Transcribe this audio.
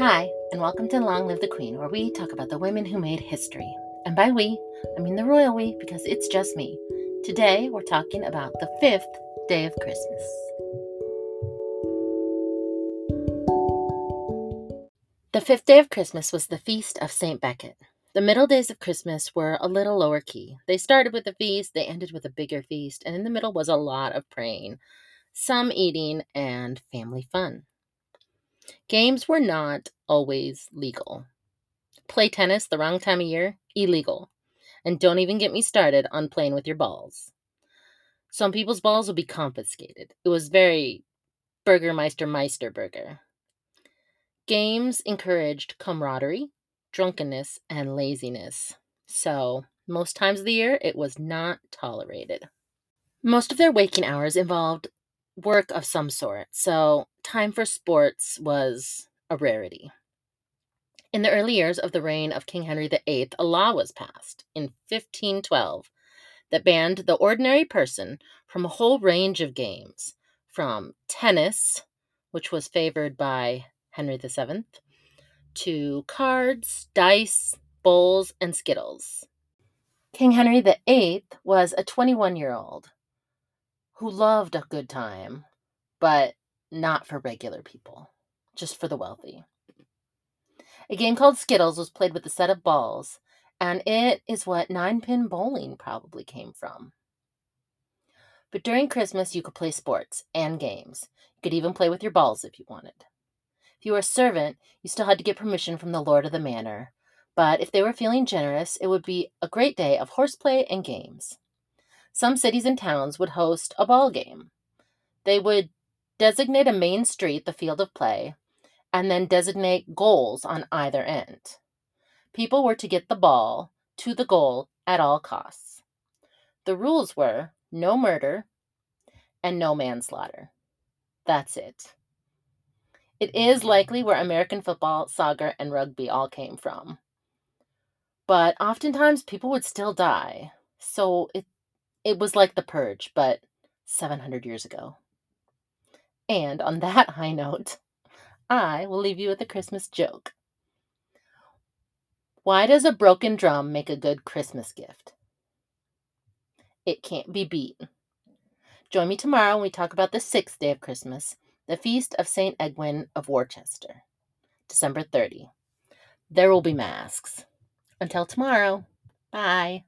Hi, and welcome to Long Live the Queen, where we talk about the women who made history. And by we, I mean the royal we, because it's just me. Today, we're talking about the 5th day of Christmas. The 5th day of Christmas was the feast of St. Becket. The middle days of Christmas were a little lower key. They started with a feast, they ended with a bigger feast, and in the middle was a lot of praying, some eating, and family fun. Games were not always legal. Play tennis the wrong time of year? Illegal. And don't even get me started on playing with your balls. Some people's balls would be confiscated. It was very Burgermeister Meister Burger. Games encouraged camaraderie, drunkenness, and laziness. So, most times of the year, it was not tolerated. Most of their waking hours involved work of some sort, so time for sports was a rarity. In the early years of the reign of King Henry VIII, a law was passed in 1512 that banned the ordinary person from a whole range of games, from tennis, which was favored by Henry VII, to cards, dice, bowls, and skittles. King Henry VIII was a 21-year-old who loved a good time, but not for regular people, just for the wealthy. A game called Skittles was played with a set of balls, and it is what 9-pin bowling probably came from. But during Christmas, you could play sports and games. You could even play with your balls if you wanted. If you were a servant, you still had to get permission from the lord of the manor, but if they were feeling generous, it would be a great day of horseplay and games. Some cities and towns would host a ball game. They would designate a main street, the field of play, and then designate goals on either end. People were to get the ball to the goal at all costs. The rules were no murder and no manslaughter. That's it. It is likely where American football, soccer, and rugby all came from. But oftentimes people would still die, so it was like the Purge, but 700 years ago. And on that high note, I will leave you with a Christmas joke. Why does a broken drum make a good Christmas gift? It can't be beat. Join me tomorrow when we talk about the 6th day of Christmas, the feast of St. Egwin of Worcester, December 30. There will be masks. Until tomorrow, bye.